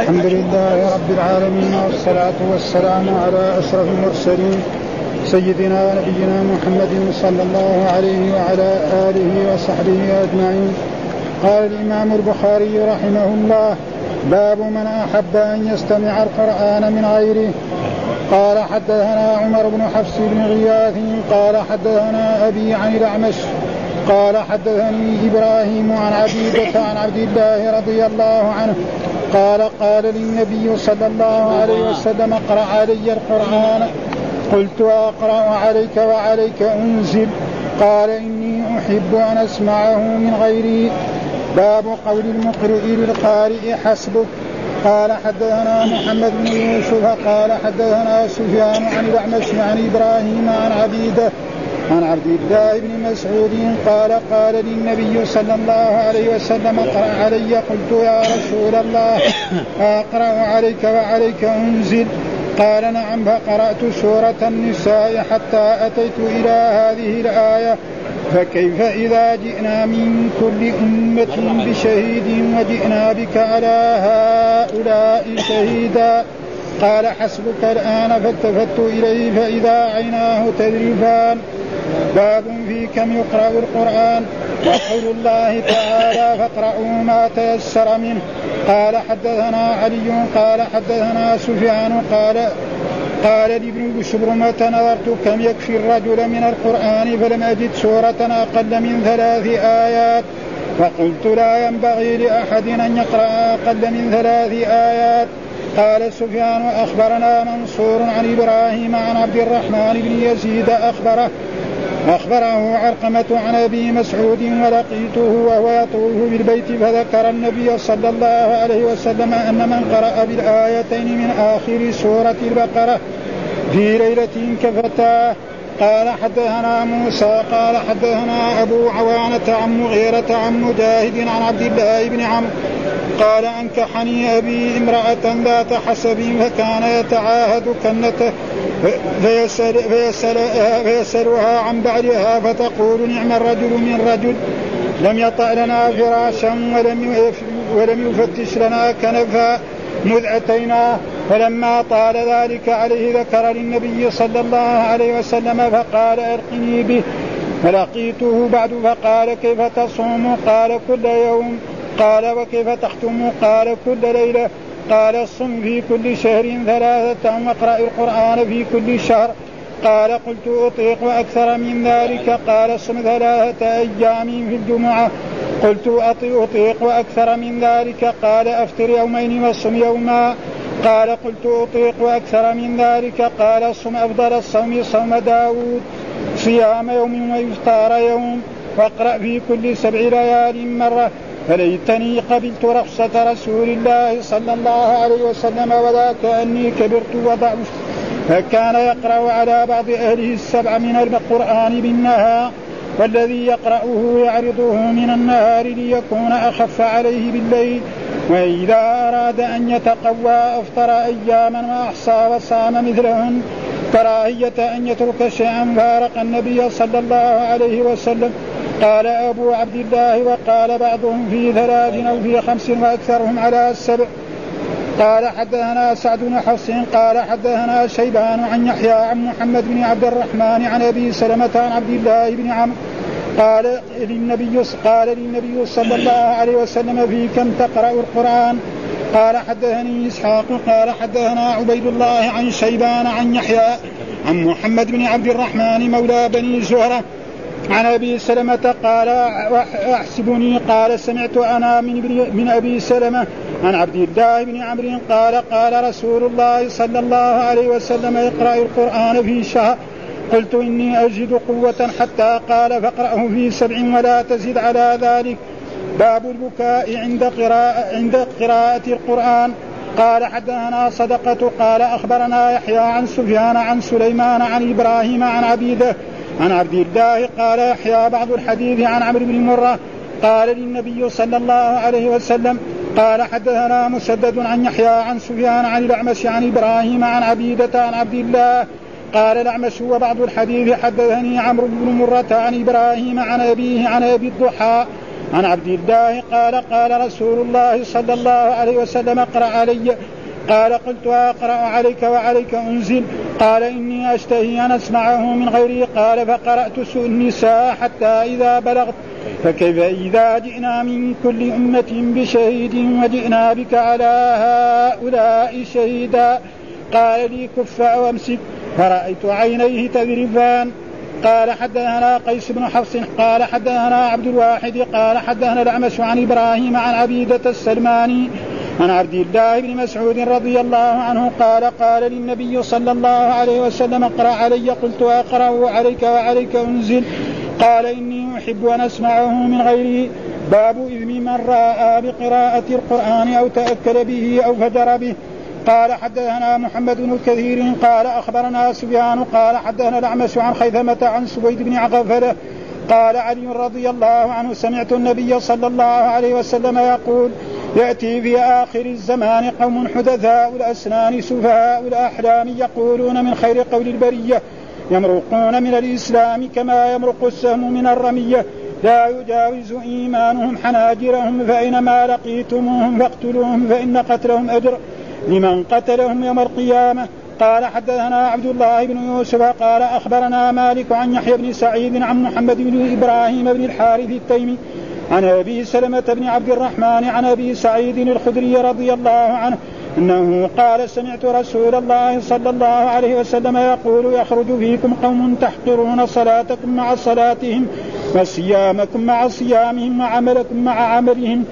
الحمد لله رب العالمين، والصلاة والسلام على أشرف المرسلين سيدنا ونبينا محمد صلى الله عليه وعلى آله وصحبه أجمعين. قال الإمام البخاري رحمه الله: باب من أحب أن يستمع القرآن من غيره. قال: حدثنا عمر بن حفص بن غياث قال: حدثنا أبي عن الأعمش قال: حدثني إبراهيم عن عبيدة عن عبد الله رضي الله عنه قال: قال للنبي صلى الله عليه وسلم: اقرأ علي القرآن. قلت: أقرأ عليك وعليك أنزل؟ قال: إني أحب أن أسمعه من غيري. باب قول المقرئ للقارئ: حسبك. قال: حدثنا محمد بن يوسف قال: حدثنا سفيان عن الأعمش عن إبراهيم عن عبيدة عن عبد الله بن مسعود قال: قال للنبي صلى الله عليه وسلم: اقرأ علي. قلت: يا رسول الله، أقرأ عليك وعليك أنزل؟ قال: نعم. فقرأت سورة النساء حتى أتيت إلى هذه الآية: فكيف إذا جئنا من كل أمة بشهيد وجئنا بك على هؤلاء شهيدا؟ قال: حسبك الآن. فالتفت إليه فإذا عيناه تذرفان. باب في كم يقرأ القرآن. وقول الله تعالى: فاقرأوا ما تيسر منه. قال: حدثنا علي قال: حدثنا سفيان قال لابن بشبرمة: نظرت كم يكفي الرجل من القرآن فلم أجد سورة أقل من 3 آيات، فقلت: لا ينبغي لأحد أن يقرأ أقل من 3 آيات. قال سفيان: أخبرنا منصور عن إبراهيم عن عبد الرحمن بن يزيد أخبره علقمة عن أبي مسعود: ولقيته وهو يطوف بالبيت فذكر النبي صلى الله عليه وسلم أن من قرأ بالآيتين من آخر سورة البقرة في ليلة كفتاه. قال: حدثنا موسى قال: حدثنا أبو عوانة عن مغيرة عن مجاهد عن عبد الله بن عمرو قال: أنكحني أبي امرأة ذات حسب، فكان يتعاهد كنته فيسألها عن بعدها، فتقول: نعم الرجل من رجل، لم يطأ لنا فراشا ولم يفتش لنا كنفا مذ أتيناه. فلما طال ذلك عليه ذكر للنبي صلى الله عليه وسلم فقال: أرقني به. فلقيته بعد فقال: كيف تصوم؟ قال: كل يوم. قال: وكيف تختم؟ قال: كل ليلة. قال: الصم في كل شهر 3، واقرأ القرآن في كل شهر. قال: قلت: أطيق أكثر من ذلك؟ قال: الصم 3 أيام في الجمعة. قلت: أطيق أكثر من ذلك؟ قال: أفطر يومين والصم يوما. قال: قلت: أطيق أكثر من ذلك؟ قال: الصم أفضل الصوم صوم داود، صيام يوم وإفطار يوم، واقرأ في كل 7 ليال مرة. فليتني قبلت رخصة رسول الله صلى الله عليه وسلم، وذاك أني كبرت وضعفت، فكان يقرأ على بعض أهله 7 من القرآن بالنهار، والذي يقرأه يعرضه من النهار ليكون أخف عليه بالليل. وإذا أراد أن يتقوى أفطر أياما وأحصى وصام مثلهم، كراهية أن يترك شيئا فارق النبي صلى الله عليه وسلم. قال أبو عبد الله: وقال بعضهم في 3 أو في 5، وأكثرهم على 7. قال: حدثنا سعد بن حفص قال: حدثنا شيبان عن يحيى عن محمد بن عبد الرحمن عن أبي سلمة عن عبد الله بن عمرو قال للنبي صلى الله عليه وسلم: في كم تقرأ القرآن؟ قال: حدثني إسحاق قال: حدثنا عبيد الله عن شيبان عن يحيى عن محمد بن عبد الرحمن مولى بني زهرة عن أبي سلمة قال: أحسبني قال: سمعت أنا من أبي سلمة عن عبد الله بن عمرو قال: قال رسول الله صلى الله عليه وسلم: اقرأ القرآن في شهر. قلت: إني أجد قوة حتى قال: فاقرأه في 7 ولا تزد على ذلك. باب البكاء عند قراءة القرآن. قال: حدثنا صدقة قال: أخبرنا يحيى عن سفيان عن سليمان عن إبراهيم عن عبيده عن عبد الله قال: يحيى بعض الحديث عن عمرو بن مرة قال للنبي صلى الله عليه وسلم. قال: حدثنا مسدد عن يحيى عن سفيان عن الأعمش عن إبراهيم عن عبيدة عن عبد الله قال الأعمش: وبعض الحديث حدثني عمرو بن مرة عن إبراهيم عن أبيه عن أبي الضحى عن عبد الله قال قال رسول الله صلى الله عليه وسلم اقرأ علي قال قلت أقرأ عليك وعليك أنزل قال إني أشتهي أن أسمعه من غيري قال فقرأت سورة النساء حتى إذا بلغت فكيف إذا جئنا من كل أمة بشهيد وجئنا بك على هؤلاء شهيدا قال لي كف وامسك فرأيت عينيه تذرفان قال حدثنا قيس بن حفص قال حدثنا عبد الواحد قال حدثنا الأعمش عن إبراهيم عن عبيدة السلماني عن عبد الله بن مسعود رضي الله عنه قال قال للنبي صلى الله عليه وسلم اقرأ علي قلت أقرأ عليك وعليك أنزل قال إني أحب أن أسمعه من غيره. باب إذن من رأى بقراءة القرآن أو تأكل به أو فجر به. قال حدثنا محمد بن الكثير قال أخبرنا سفيان قال حدثنا الأعمش عن خيثمة عن سويد بن عغفلة قال علي رضي الله عنه سمعت النبي صلى الله عليه وسلم يقول يأتي في آخر الزمان قوم حدثاء الأسنان سفهاء الأحلام يقولون من خير قول البرية يمرقون من الإسلام كما يمرق السهم من الرمية لا يجاوز إيمانهم حناجرهم فإنما لقيتموهم فاقتلوهم فإن قتلهم أجر لمن قتلهم يوم القيامة. قال حدثنا عبد الله بن يوسف قال أخبرنا مالك عن يحيى بن سعيد عن محمد بن إبراهيم بن الحارث التيمي عن أبي سلمة بن عبد الرحمن عن أبي سعيد الخدري رضي الله عنه أنه قال سمعت رسول الله صلى الله عليه وسلم يقول يخرج فيكم قوم تحقرون صلاتكم مع صلاتهم وصيامكم مع صيامهم وعملكم مع عملهم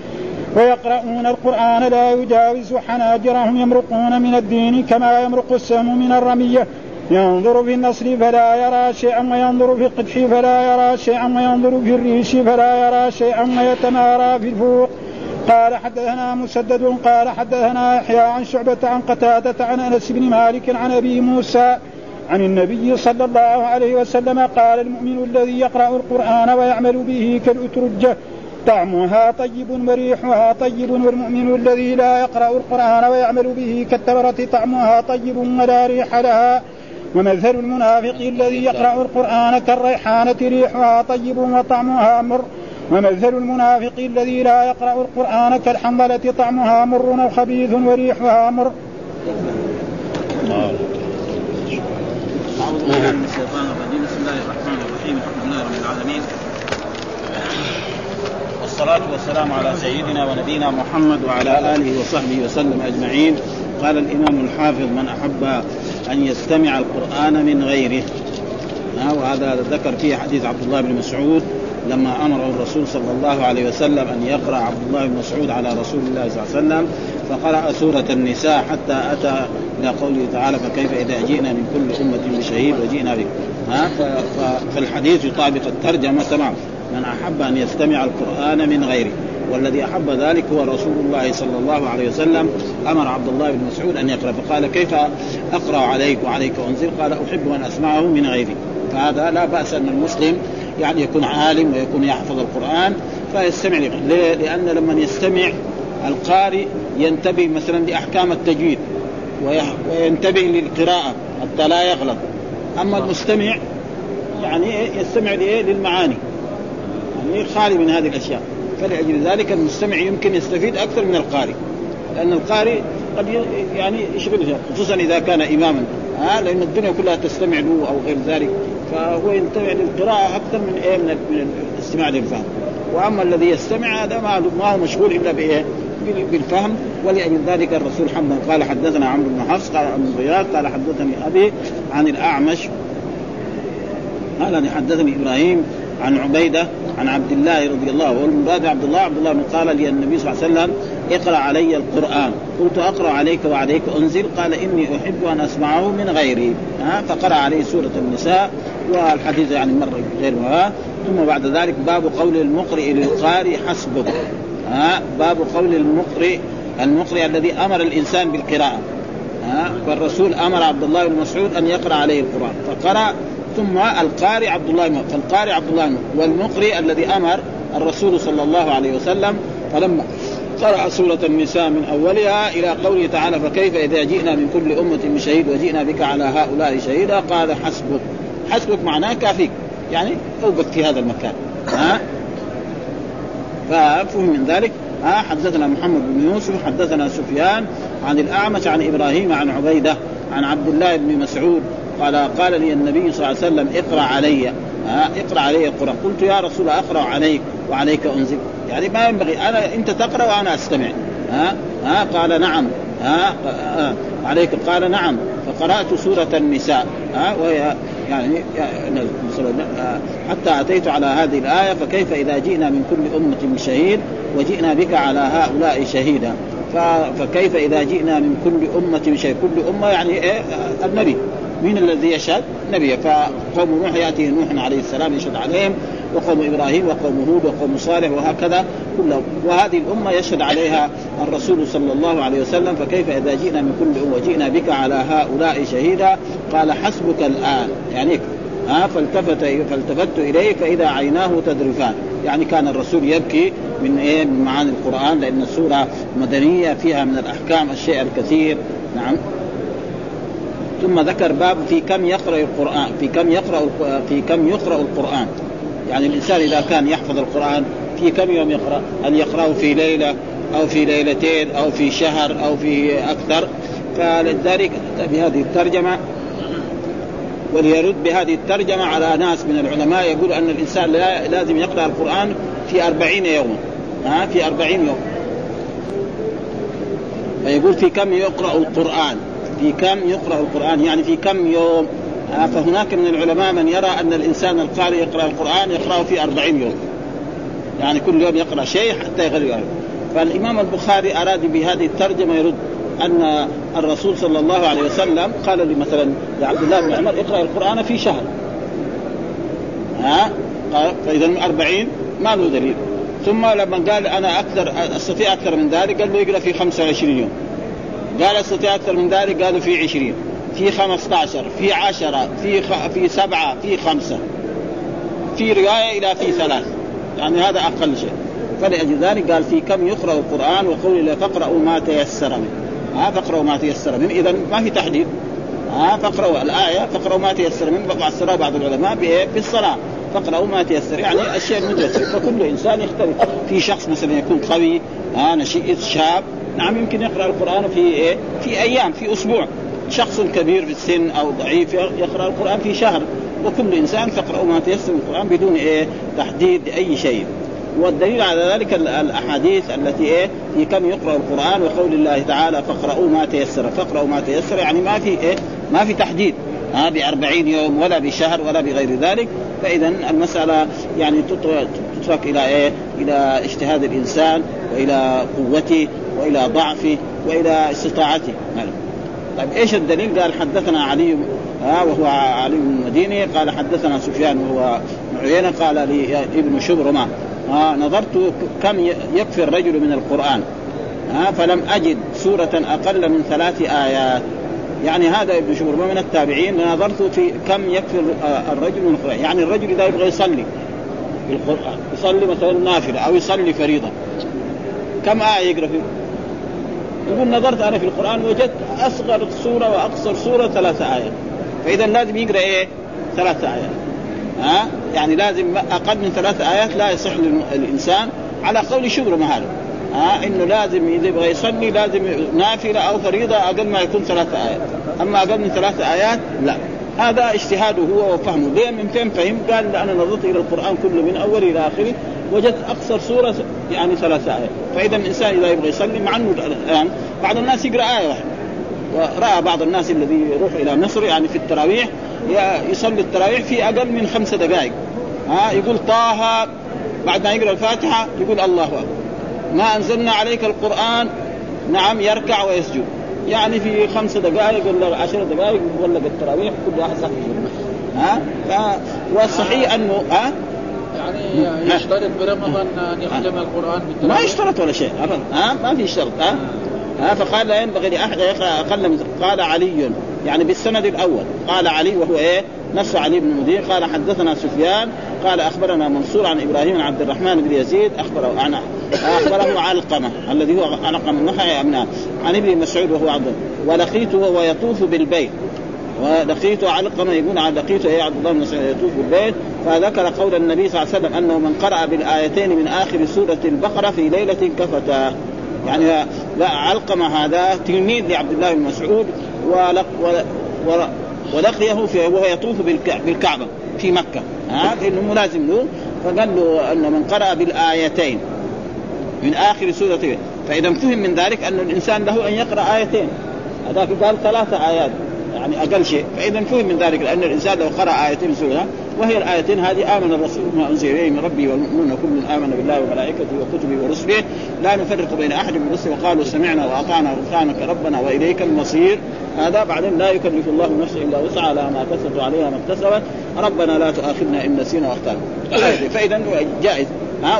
ويقرؤون القرآن لا يجاوز حناجرهم يمرقون من الدين كما يمرق السهم من الرمية ينظر في النصر فلا يرى شيئا وينظر في القدح فلا يرى شيئا وينظر في الريش فلا يرى شيئا ويتمارى في الفوق. قال حدثنا مسدد قال حدثنا يحيى عن شعبة عن قتادة عن أنس بن مالك عن أبي موسى عن النبي صلى الله عليه وسلم قال المؤمن الذي يقرأ القرآن ويعمل به كالأترجة طعمها طيب وريحها طيب والمؤمن الذي لا يقرأ القرآن ويعمل به كالتمرة طعمها طيب ولا ريح لها ومثل المنافق الذي يقرأ القرآن كالريحانة ريحها طيب وطعمها مر ومثل المنافق الذي لا يقرأ القرآن كالحنظلة طعمها مر وخبيث وريحها مر. أعوذ بالله من الشيطان الرجيم بسم الله الرحمن الرحيم الحمد لله رب العالمين والصلاة والسلام على سيدنا ونبينا محمد وعلى آله وصحبه وسلم أجمعين. قال الإمام الحافظ من أحب أن يستمع القرآن من غيره، وهذا ذكر فيه حديث عبد الله بن مسعود لما أمر الرسول صلى الله عليه وسلم أن يقرأ عبد الله بن مسعود على رسول الله صلى الله عليه وسلم فقرأ سورة النساء حتى أتى إلى قوله تعالى فكيف إذا جئنا من كل أمة بشهيد وجئنا بك. فالحديث يطابق الترجمة تمام. من أحب أن يستمع القرآن من غيره، والذي أحب ذلك هو رسول الله صلى الله عليه وسلم أمر عبد الله بن مسعود أن يقرأ فقال كيف أقرأ عليك وعليك أنزل قال أحب أن أسمعه من غيري. فهذا لا بأس أن المسلم يعني يكون عالم ويكون يحفظ القرآن فيستمع له، لأن لما يستمع القارئ ينتبه مثلا لأحكام التجويد وينتبه للقراءة حتى لا يغلط، أما المستمع يعني يستمع للمعاني يعني خالي من هذه الأشياء، فلأجل ذلك المستمع يمكن يستفيد أكثر من القارئ، لأن القارئ قد يعني يشغله خصوصا إذا كان إماما لأن الدنيا كلها تستمع له أو غير ذلك، فهو ينتبه للقراءة أكثر من من الاستماع للفهم. وأما الذي يستمع هذا ما هو مشغول إلا بالفهم، ولأجل ذلك الرسول حمدا قال حدثنا عمرو بن حفص قال عن الزيات قال حدثني أبي عن الأعمش قال حدثني إبراهيم عن عبيدة عن عبد الله رضي الله عنه والمراد عبد الله من قال لي النبي صلى الله عليه وسلم اقرأ علي القرآن قلت أقرأ عليك وعليك أنزل قال إني أحب أن أسمعه من غيري فقرأ عليه سورة النساء والحديث يعني مرة غيرها. ثم بعد ذلك باب قول المقرئ للقارئ حسبه باب قول المقرئ الذي أمر الإنسان بالقراءة فالرسول أمر عبد الله بن مسعود أن يقرأ عليه القرآن فقرأ ثم القارئ عبد الله والمقرئ الذي أمر الرسول صلى الله عليه وسلم فلما قرأ سورة النساء من أولها إلى قوله تعالى فكيف إذا جئنا من كل أمة بشهيد وجئنا بك على هؤلاء شهيدا قال حسبك معناه كافيك يعني أوبك في هذا المكان فأفهم من ذلك. حدثنا محمد بن يوسف حدثنا سفيان عن الأعمش عن إبراهيم عن عبيدة عن عبد الله بن مسعود قال قال لي النبي صلى الله عليه وسلم اقرأ علي القرآن. قلت يا رسول أقرأ عليك وعليك أنزل، يعني ما ينبغي أنت تقرأ وأنا أستمع. قال نعم. عليك قال نعم. فقرأت سورة النساء وهي يعني حتى أتيت على هذه الآية فكيف إذا جئنا من كل أمة شهيد وجئنا بك على هؤلاء شهيدا. فكيف إذا جئنا من كل أمة شهيد، كل أمة يعني إيه؟ النبي، من الذي يشهد نبيه. فقوم نوح يأتي نوح عليه السلام يشهد عليهم، وقوم إبراهيم وقوم هود وقوم صالح، وهكذا كلهم. وهذه الأمة يشهد عليها الرسول صلى الله عليه وسلم. فكيف إذا جئنا من كل أمة جئنا بك على هؤلاء شهيدا. قال حسبك الآن، يعني فالتفت إليه فإذا عيناه تذرفان، يعني كان الرسول يبكي من إيه؟ من معاني القرآن، لأن السورة مدنية فيها من الأحكام الشيء الكثير. نعم. ثم ذكر باب في كم يقرأ القرآن، يعني الإنسان إذا كان يحفظ القرآن في كم يوم يقرأ، أن يقرأه في ليلة أو في ليلتين أو في شهر أو في أكثر. فلذلك بهذه الترجمة، وليرد بهذه الترجمة على ناس من العلماء يقول أن الإنسان لازم يقرأ القرآن في 40 يوما، في 40 يوم. فيقول في كم يقرأ القرآن، في كم يقرأ القرآن يعني في كم يوم. فهناك من العلماء من يرى أن الإنسان القارئ يقرأ القرآن يقرأه في 40 يوم، يعني كل يوم يقرأ شيء حتى يغلبه. فالإمام البخاري أراد بهذه الترجمة يرد أن الرسول صلى الله عليه وسلم قال لي مثلا لعبد الله بن عمر اقرأ القرآن في شهر. فإذا من 40 ما له دليل. ثم لما قال أنا أستطيع أكثر من ذلك، قال له يقرأ في 25 يوم. قال أستطيع أكثر من ذلك، قالوا في 20، في 15، في 10، في 7، في 5، في رواية إلى في 3، يعني هذا أقل شيء. فلأجل ذلك قال في كم يقرأ القرآن، وقول لا فقرأوا ما تيسر منه. فقرأوا ما تيسر منه، إذن ما في تحديد. فقرأوا الآية فقرأوا ما تيسر منه، فسرها بعض العلماء في الصلاة فقرأوا ما تيسر، يعني الشيء المتيسر. فكل إنسان يختلف، في شخص مثلا يكون قوي نشيط شاب، نعم يمكن يقرأ القرآن في إيه؟ في أيام، في أسبوع. شخص كبير في السن أو ضعيف يقرأ القرآن في شهر. وكل إنسان فقرأ ما تيسر من القرآن بدون إيه؟ تحديد أي شيء. والدليل على ذلك الأحاديث التي إيه؟ في كم يقرأ القرآن، وقول الله تعالى فقرأوا ما تيسر، يعني ما في تحديد ب40 يوم ولا بشهر ولا بغير ذلك. فإذا المسألة يعني تترك إلى إلى اجتهاد الإنسان، وإلى قوته، وإلى ضعفه، وإلى استطاعته. طيب إيش الدليل؟ قال حدثنا علي وهو علي المديني قال حدثنا سفيان وهو عيينة قال لي ابن شبرمة نظرت كم يكفي الرجل من القرآن فلم أجد سورة أقل من 3 آيات. يعني هذا ابن شبرمة من التابعين. نظرت في كم يكفي الرجل من القرآن، يعني الرجل إذا يبغى يصلي بالقرآن، يصلي مثلا نافلة أو يصلي فريضة، كم آية يقرأ فيه؟ يقول نظرت أنا في القرآن وجدت أصغر سورة وأقصر سورة 3 آيات. فإذا لازم يقرأ 3 آيات. يعني لازم أقل من 3 آيات لا يصح للإنسان على قول شبر مهاله. إنه لازم إذا يبغى يصلي لازم نافلة أو فريضة أقل ما يكون 3 آيات، أما أقل من 3 آيات لا. هذا اجتهاده هو وفهمه. ليه؟ من فين فهم؟ قال أنا نظرت إلى القرآن كله من أول إلى آخره وجدت أقصر سورة يعني 3 آيات. فإذا الإنسان إذا يبغى يصلي، مع أنه الآن بعض الناس يقرأ آية واحدة، ورأى بعض الناس الذي يروح إلى مصر يعني في التراويح يصلي التراويح في أقل من 5 دقائق. يقول طه، بعد ما يقرأ الفاتحة يقول الله أكبر، ما أنزلنا عليك القرآن، نعم، يركع ويسجد، يعني في 5 دقائق ولا 10 دقائق ولا بالتراويح كل واحد صحيح. والصحيح أنه يعني يشترط برمضان أن يختم القرآن بالتراويح؟ ما يشترط ولا شيء أبدا. ما في شرط. فقال لا ينبغي لأحد يقرأ أقل من. قال علي يعني بالسند الأول، قال علي وهو نفسه علي بن مدين قال حدثنا سفيان قال أخبرنا منصور عن إبراهيم عبد الرحمن بن يزيد أخبره علقمة الذي هو علقمة بن حيي عن ابن مسعود وهو عبد، ولقيته وهو يطوف بالبيت ولقيت علقمة يقول على لقيت أي عبد الله بن مسعود يطوف البيت. فذكر قول النبي صلى الله عليه وسلم أنه من قرأ بالآيتين من آخر سورة البقرة في ليلة كفتاه. يعني لا علقمة هذا تلميذ لعبد الله بن مسعود ولقيه في وهو يطوف بالكعبة في مكة، إنه ملازم له، فقال له أن من قرأ بالآيتين من آخر سورة. فإذا فهم من ذلك أن الإنسان له أن يقرأ آيتين، هذا قال 3 آيات يعني أقل شيء. فإذا فهم من ذلك أن الإنسان لو قرأ آيتين سورة، وهي الآيتين هذه آمن الرسول بما أنزل إليه من ربي والمؤمنون كل آمن بالله وملائكته وكتبه ورسله لا نفرق بين أحد من رسله وقالوا سمعنا وأطعنا غفرانك ربنا وإليك المصير. هذا بعدين لا يكلف الله نفسا إلا وسعها لها ما كسبت وعليها ما اكتسبت ربنا لا تؤاخذنا إن نسينا واخطأنا. فإذا جائز.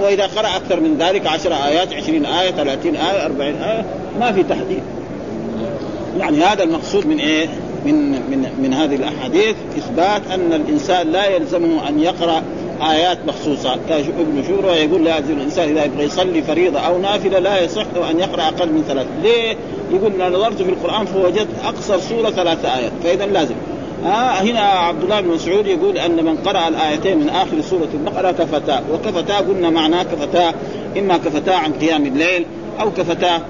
وإذا قرأ أكثر من ذلك 10 آيات 20 آية 30 آية 40 آية ما في تحديد. يعني هذا المقصود من إيه من هذه الأحاديث إثبات أن الإنسان لا يلزمه أن يقرأ آيات مخصوصة. ابن شورى يقول لازم الإنسان إذا يبغى يصلي فريضة أو نافلة لا يصح أن يقرأ أقل من 3. ليه؟ يقول أنا نظرت في القرآن فوجدت أقصر سورة 3 آيات، فإذا لازم. هنا عبد الله بن مسعود يقول أن من قرأ الآيتين من آخر سورة البقرة كفتاه. وكفتاه قلنا معناه كفتاه إما كفتاه عن قيام الليل أو كفتاه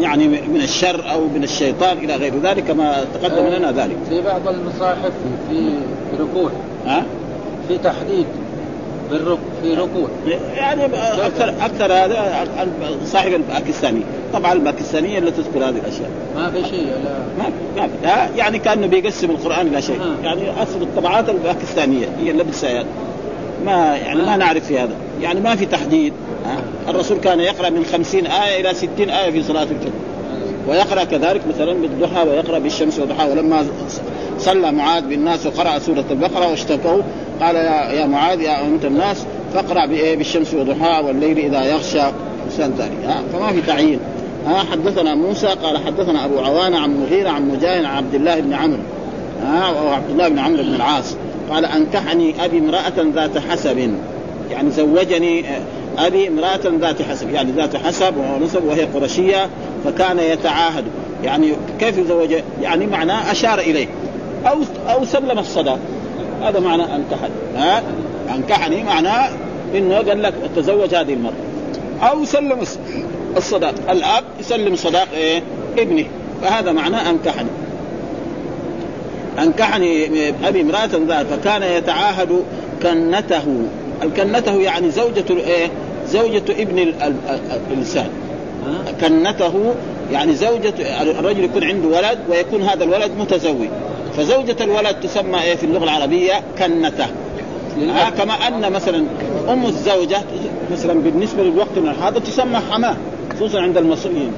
يعني من الشر أو من الشيطان إلى غير ذلك كما تقدم لنا ذلك. في بعض المصاحف في ركوع في تحديد في ركوع يعني أكثر هذا صاحب الباكستاني. طبعا الباكستانية اللي تذكر هذه الأشياء ما في شيء لا ما يعني كأنه بيقسم القرآن إلى شيء. يعني أصل الطبعات الباكستانية هي اللي بالسياد ما يعني ما نعرف في هذا يعني ما في تحديد. الرسول كان يقرأ من 50 آية إلى 60 آية في صلاة الفجر، ويقرأ كذلك مثلا بالضحى ويقرأ بالشمس والضحى. ولما صلى معاذ بالناس وقرأ سورة البقرة واشتكوا قال يا معاذ يا أمة الناس فاقرأ بالشمس والضحى والليل إذا يغشى إنسان ثاني. فما في تعيين. حدثنا موسى قال حدثنا أبو عوانة عن مغيرة عن مجاهد عن عبد الله بن عمرو أو عبد الله بن عمرو بن العاص قال أنكحني أبي امرأة ذات حسب. يعني زوجني أبي امرأة ذات حسب يعني ذات حسب ونسب وهي قرشية فكان يتعاهد. يعني كيف زوج يعني معناه أشار إليه أو سلم الصداق. هذا معنى أنكحني. أنكحني معناه إنه قال لك تزوج هذه المرأة أو سلم الصداق. الأب يسلم صداق ابنه فهذا معنى أنكحني. أنكحني أبي امرأة ذات فكان يتعاهد كنته. الكنته يعني زوجة ابن الإنسان. كنته يعني زوجة الرجل يكون عنده ولد ويكون هذا الولد متزوج فزوجة الولد تسمى في اللغة العربية كنته. كما أن مثلا أم الزوجة مثلا بالنسبة للوقت الحاضر تسمى حماه خصوصا عند المصريين.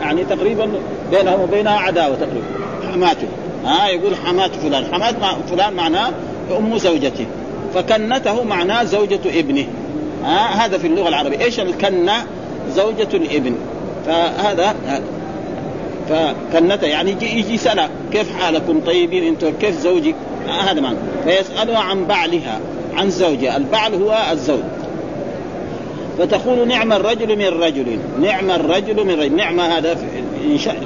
يعني تقريبا بينهم وبينها عداوة تقريبا حماته. يقول حمات فلان. حمات فلان معناه أم زوجته فكنته معناه زوجة ابنه. هذا في اللغة العربية. إيش الكنة؟ زوجة الابن. فهذا فكنته يعني يجي سنة كيف حالكم طيبين انتوا كيف زوجك. هذا معنى فيسألها عن بعلها عن زوجها. البعل هو الزوج. فتقول نعم الرجل من رجل. نعم الرجل من رجل. نعم هذا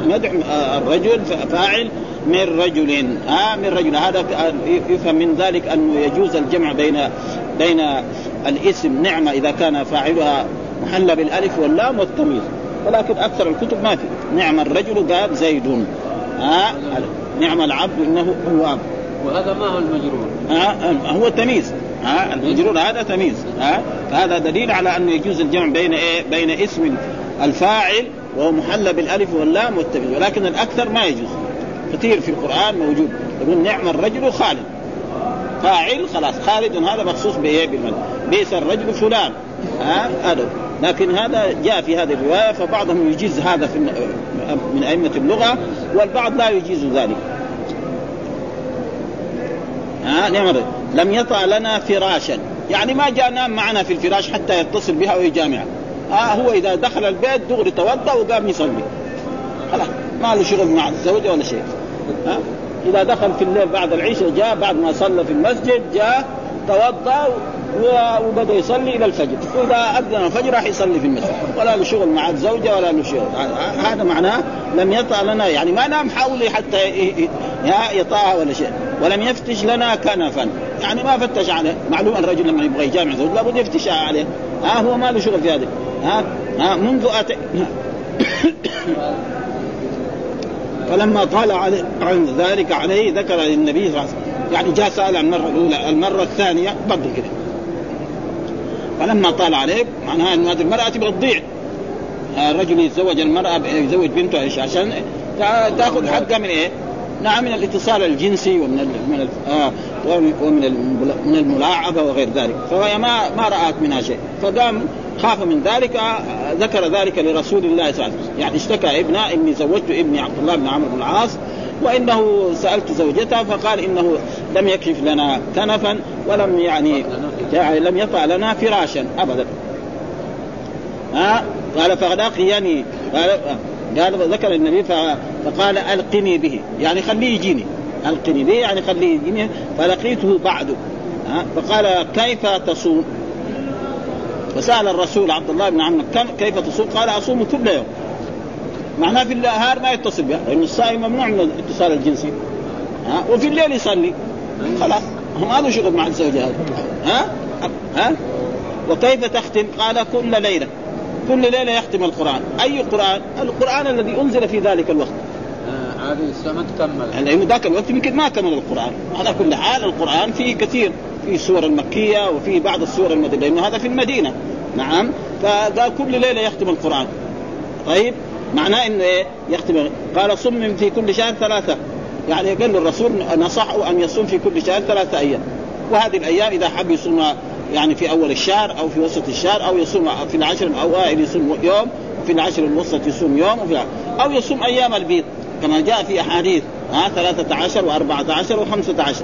ندعم الرجل فاعل من رجل. من رجل. هذا يفهم من ذلك أنه يجوز الجمع بين الاسم نعمة إذا كان فاعلها محل بالألف واللام والتمييز. ولكن أكثر الكتب ما في نعم الرجل قال زيد. نعم العبد إنه هو عبد. وهذا ما هو المجرور؟ هو تمييز. المجرور هذا تمييز. فهذا دليل على أنه يجوز الجمع بين اسم الفاعل وهو محل بالألف واللام والتمييز. ولكن الأكثر ما يجوز. كثير في القرآن موجود يقول نعم الرجل خالد. فاعل خلاص خالد هذا مخصوص بالمد. بئس الرجل فلان. لكن هذا جاء في هذه الرواية فبعضهم يجيز هذا من أئمة اللغة والبعض لا يجيز ذلك. نعم الرجل لم يطع لنا فراشا. يعني ما جاء نام معنا في الفراش حتى يتصل بها ويجامعها. هو إذا دخل البيت دغري توضأ وقام يصلي خلاص ما له شغل مع الزوجة ولا شيء. إذا دخل في الليل بعد العشاء جاء بعد ما صلى في المسجد جاء توضأ وبدأ يصلي إلى الفجر، وإذا أذن الفجر راح يصلي في المسجد، ولا له شغل مع الزوجة ولا له شغل. هذا معناه لم يطع لنا، يعني ما نام حولي حتى يطاع ولا شيء. ولم يفتش لنا كنفا، يعني ما فتش عليه. معلوم الرجل لما يبغى يجامع زوجته لابد يفتش عليه، هو ما له شغل في هذا. منذ أتى فلما طال عن ذلك عليه ذكر النبي صلى الله عليه وسلم، يعني جاء سأل عن المرة الأولى، المرة الثانية برضو كده. فلما طال عليه معناها أن هذه المرأة تبغى تضيع، الرجل يتزوج المرأة، يتزوج بنته عشان تأخذ حقها من إيه؟ نعم، من الاتصال الجنسي ومن الملاعبة وغير ذلك. فهي ما رأت منها شيء، فقام خاف من ذلك، ذكر ذلك لرسول الله صلى الله عليه وسلم، يعني اشتكى إني زوجت ابني عبد الله بن عمرو بن العاص، وإنه سألت زوجته فقال إنه لم يكشف لنا كنفا، ولم لم يطع لنا فراشا أبدا. قال فألقيني، قال ذكر النبي فقال ألقني به، يعني خليه يجيني، ألقني به يعني خليه يجيني. فلقيته بعده فقال كيف تصوم؟ فسأل الرسول عبد الله بن عمرو كيف تصوم؟ قال أصوم كل يوم. معناه في النهار ما يتصل بها، لأن الصائم ممنوع من الاتصال الجنسي، وفي الليل يصلي خلاص، ما له شغل مع الزوجة هذه. وكيف تختم؟ قال كل ليلة، كل ليلة يختم القرآن. أي قرآن؟ القرآن الذي أنزل في ذلك الوقت. هذه السنة تكمل، لأن ذاك الوقت يمكن ما كمل القرآن. على كل حال القرآن فيه كثير، فيه السور المكية وفيه بعض السور المدنية، لأنه هذا في المدينة. نعم، فذا كل ليلة يختم القرآن. طيب معناه إنه يختم. قال صم في كل شهر 3، يعني قال الرسول نصحه أن يصوم في كل شهر 3 أيام، وهذه الأيام إذا حب يصوم يعني في أول الشهر أو في وسط الشهر، أو يصوم في العشر الأوائل يصوم يوم، وفي العشر الوسط يصوم يوم، أو يصوم أيام البيض كما جاء في أحاديث 13 و14 و15.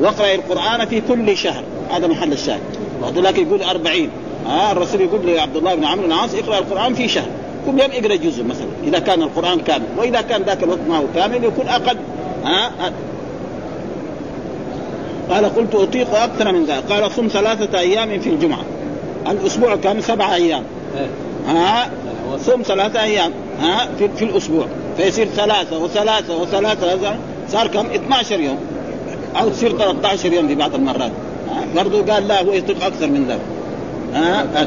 واقرأ القرآن في كل شهر، هذا محل الشاهد. بعض لك يقول 40، الرسول يقول لعبد الله بن عمرو بن العاص اقرأ القرآن في شهر، كل يوم اقرأ جزء مثلا إذا كان القرآن كامل، وإذا كان ذاك الوقت ما هو كامل يكون أقل. قال قلت أطيق أكثر من ذلك. قال صم 3 أيام في الجمعة. الأسبوع كم؟ 7 أيام. صم 3 أيام في الأسبوع، فيصير 3 و3 و3، صار كم؟ 12 يوم، أو تصير 13 يوم في بعض المرات. برضو قال لا، هو يطيق أكثر من ذلك.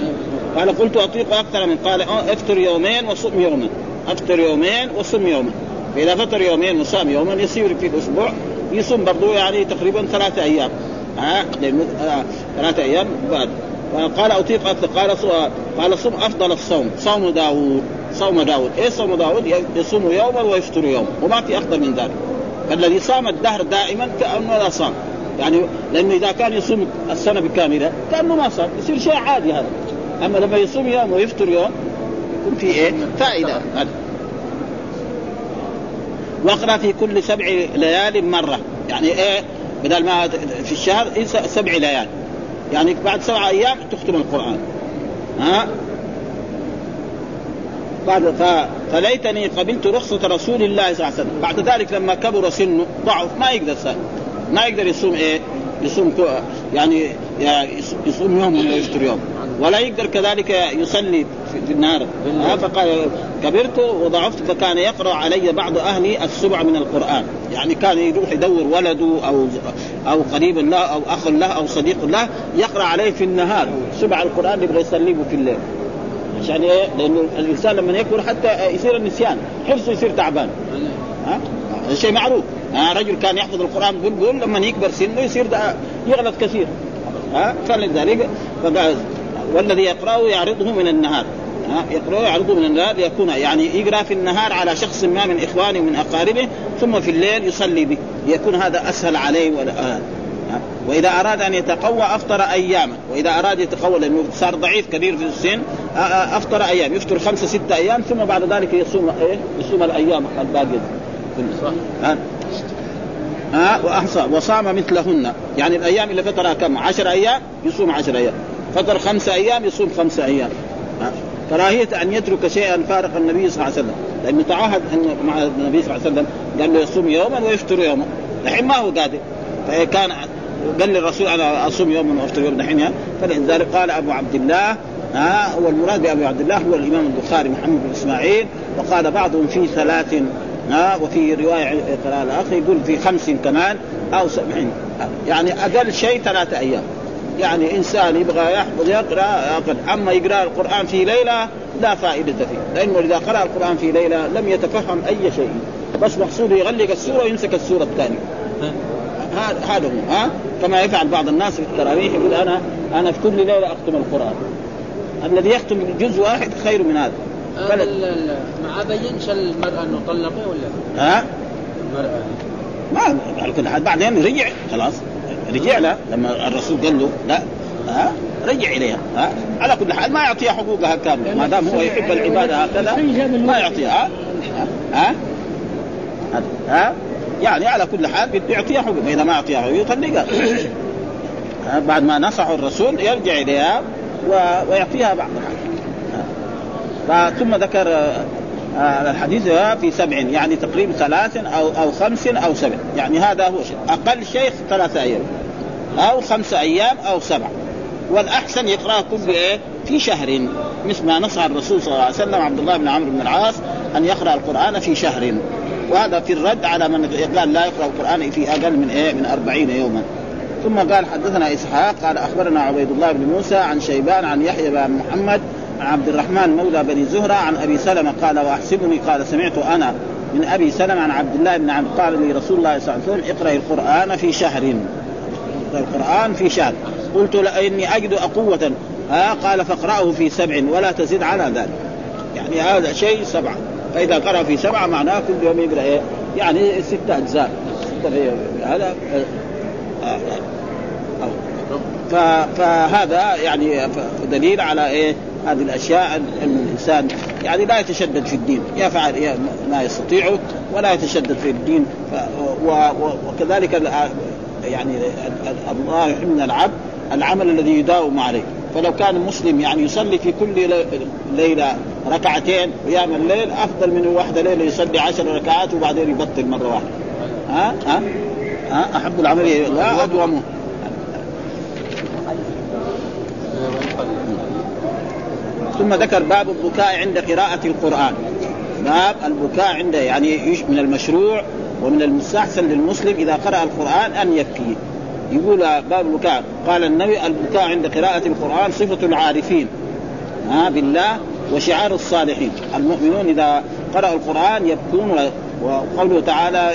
قال قلت أطيق أكثر من. قال أفطر يومين وصم يوما، أفطر يومين وصم يوما. فإذا فطر يومين وصام يوما يصير في الأسبوع يصوم برضو يعني تقريبا 3 أيام. 3 أيام بعد. قال أطيق أكثر. قال صوم أفضل الصوم صوم داود. صوم داود إيه؟ صوم داود يصوم يوما ويفطر يوما، وما في أكثر من ذلك. الذي صام الدهر دائما كأنه لا صام، يعني لأنه إذا كان يصوم السنة بكاملة كأنه ما صام، يصير شيء عادي هذا. أما لما يصوم يوم ويفطر يوم يكون في إيه؟ فائدة. واقرأ في كل 7 ليال مرة، يعني إيه؟ بدل ما في الشهر 7 ليال، يعني بعد 7 أيام تختم القرآن. بعد فليتني قبلت رخصة رسول الله صلى الله عليه وسلم. بعد ذلك لما كبر سنه ضعف ما يقدر يصوم إيه؟ يصوم يعني يصوم يوم ويفطر يوم، ولا يقدر كذلك يصلي في النهار. فقال كبرت وضعفت، فكان يقرأ علي بعض أهلي 7 من القرآن، يعني كان يروح يدور ولده أو قريب له أو أخ له أو صديق له، يقرأ عليه في النهار 7 القرآن يبغى يصليه في الليل، عشان إيه؟ لأنه الإنسان لما يكبر حتى يصير النسيان، حفظه يصير تعبان. شيء معروف. رجل كان يحفظ القرآن بلبل، لما يكبر سنه يصير يغلط كثير. فلذلك والذي يقرأه يعرضه من النهار، يقرأه يعرضه من النهار، يكون يعني يقرأ في النهار على شخص ما من إخوانه ومن أقاربه، ثم في الليل يصلي به، يكون هذا أسهل عليه. وإذا أراد أن يتقوى أفطر أياما، وإذا أراد يتقوى لأنه صار ضعيف كبير في السن أفطر أيام، يفطر 5 6 أيام، ثم بعد ذلك يصوم الأيام الباقية. وأحصى وصام مثلهن، يعني الأيام اللي فترها كم؟ 10 أيام يصوم 10 أيام، فتر 5 أيام يصوم 5 أيام. كراهية أن يترك شيئا فارق النبي صلى الله عليه وسلم، لأنه تعاهد مع النبي صلى الله عليه وسلم، قال له يصوم يوما ويفطر يوما، الحين ما هو قادر. فكان قال للرسول أنا أصوم يوم وأفطر يوم دحين. فلذلك قال أبو عبد الله هو المراد بأبو عبد الله هو الإمام البخاري محمد بن إسماعيل. وقال بعضهم في 3 وفي رواية قراءة الأخ يقول في 5 كمان أو 70، يعني أقل شيء 3 أيام. يعني إنسان يبغى يحفظ يقرأ أقل، أما يقرأ القرآن في ليلة لا فائدة فيه، لأنه إذا قرأ القرآن في ليلة لم يتفهم أي شيء، بس محصول يغلق السورة ويمسك السورة الثانية. هذا هو كما يفعل بعض الناس في التراويح، يقول أنا في كل ليلة أختم القرآن. الذي يختم جزء واحد خير من هذا. ما بينش المرأة أنه طلقه ولا المرأة ما على كل حال. بعدين رجع خلاص، رجع له لما الرسول قال له لا رجع إليها. على كل حال ما يعطيها حقوقها كاملة ما دام هو يحب العبادة هكذا ما يعطيها. يعني على كل حال بيعطيها حقوقها، إذا ما يعطيها حقوقها يطلقها. بعد ما نصح الرسول يرجع إليها ويعطيها بعض الحاجة. ثم ذكر الحديث في 70، يعني تقريبا 3 أو 5 أو 7، يعني هذا هو شيء أقل شيء 3 أيام أو 5 أيام أو 7. والأحسن يقرأ كل في شهر، مثل ما نصح الرسول صلى الله عليه وسلم عبد الله بن عمرو بن العاص أن يقرأ القرآن في شهر. وهذا في الرد على من قال لا يقرأ القرآن في أقل من 40 يوما. ثم قال حدثنا إسحاق قال أخبرنا عبيد الله بن موسى عن شيبان عن يحيى بن محمد عن عبد الرحمن مولى بني زهرة عن أبي سلمة قال وأحسبني قال سمعت أنا من أبي سلمة عن عبد الله بن عمرو قال لي رسول الله صلى الله عليه وسلم اقرأ القرآن في شهر، القرآن في شهر. قلت لأني أجد أقوة قال فاقرأه في 7 ولا تزيد على ذلك. يعني هذا شيء 7، فإذا قرأ في 7 معناه كل يوم يقرأ يعني 6 أجزاء. هذا فهذا يعني دليل على هذه الأشياء، أن الإنسان يعني لا يتشدد في الدين، يفعل ما يستطيعه ولا يتشدد في الدين. وكذلك يعني الله يحمل العبد العمل الذي يداوم عليه. فلو كان المسلم يعني يصلي في كل ليلة 2 ويام الليل أفضل من 1 ليلة يصلي 10 وبعدين يبطل مرة واحدة. أحب العمل لا أدومه. ثم ذكر باب البكاء عند قراءة القرآن. باب البكاء عنده يعني من المشروع ومن المستحسن للمسلم إذا قرأ القرآن أن يبكي. يقول باب البكاء قال النبي البكاء عند قراءة القرآن صفة العارفين بالله وشعار الصالحين. المؤمنون إذا قرأوا القرآن يبكون. وقوله تعالى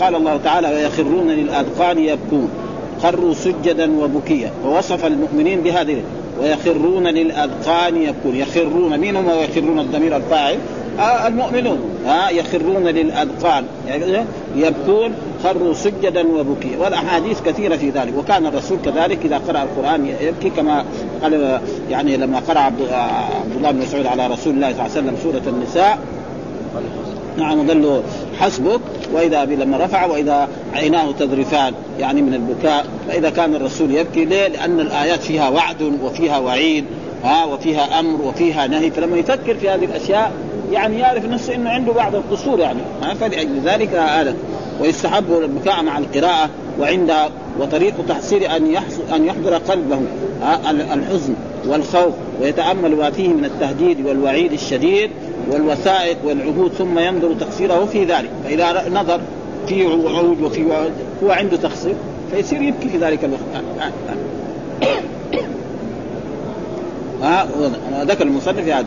قال الله تعالى ويخرون للأذقان يبكون، خروا سجدا وبكيا. ووصف المؤمنين بهذه ويخرون للأذقان يبكون. يخرون مين هم؟ ويخرون الضمير الفاعل المؤمنون يخرون للأذقان يبكون، خروا سجدا وبكيا. والأحاديث كثيرة في ذلك. وكان الرسول كذلك إذا قرأ القرآن يبكي، كما قال يعني لما قرأ عبد الله بن مسعود على رسول الله صلى الله عليه وسلم سورة النساء قال له حسبك، وإذا لما رفع وإذا عيناه تذرفان يعني من البكاء. فإذا كان الرسول يبكي ليه؟ لأن الآيات فيها وعد وفيها وعيد وفيها أمر وفيها نهي، فلما يفكر في هذه الأشياء يعني يعرف نفسه أنه عنده بعض القصور يعني فلأجل ذلك هذا. ويستحب البكاء مع القراءة وعند وطريق تحصيل أن يحضر قلبه الحزن والخوف ويتأمل ما فيه من التهديد والوعيد الشديد والوثائق والعهود، ثم ينظر تقصيره في ذلك. فإذا نظر في عهود وفي وعود هو عنده تقصير فيصير يبكي في ذلك الوقت. ذكر المصنف هذا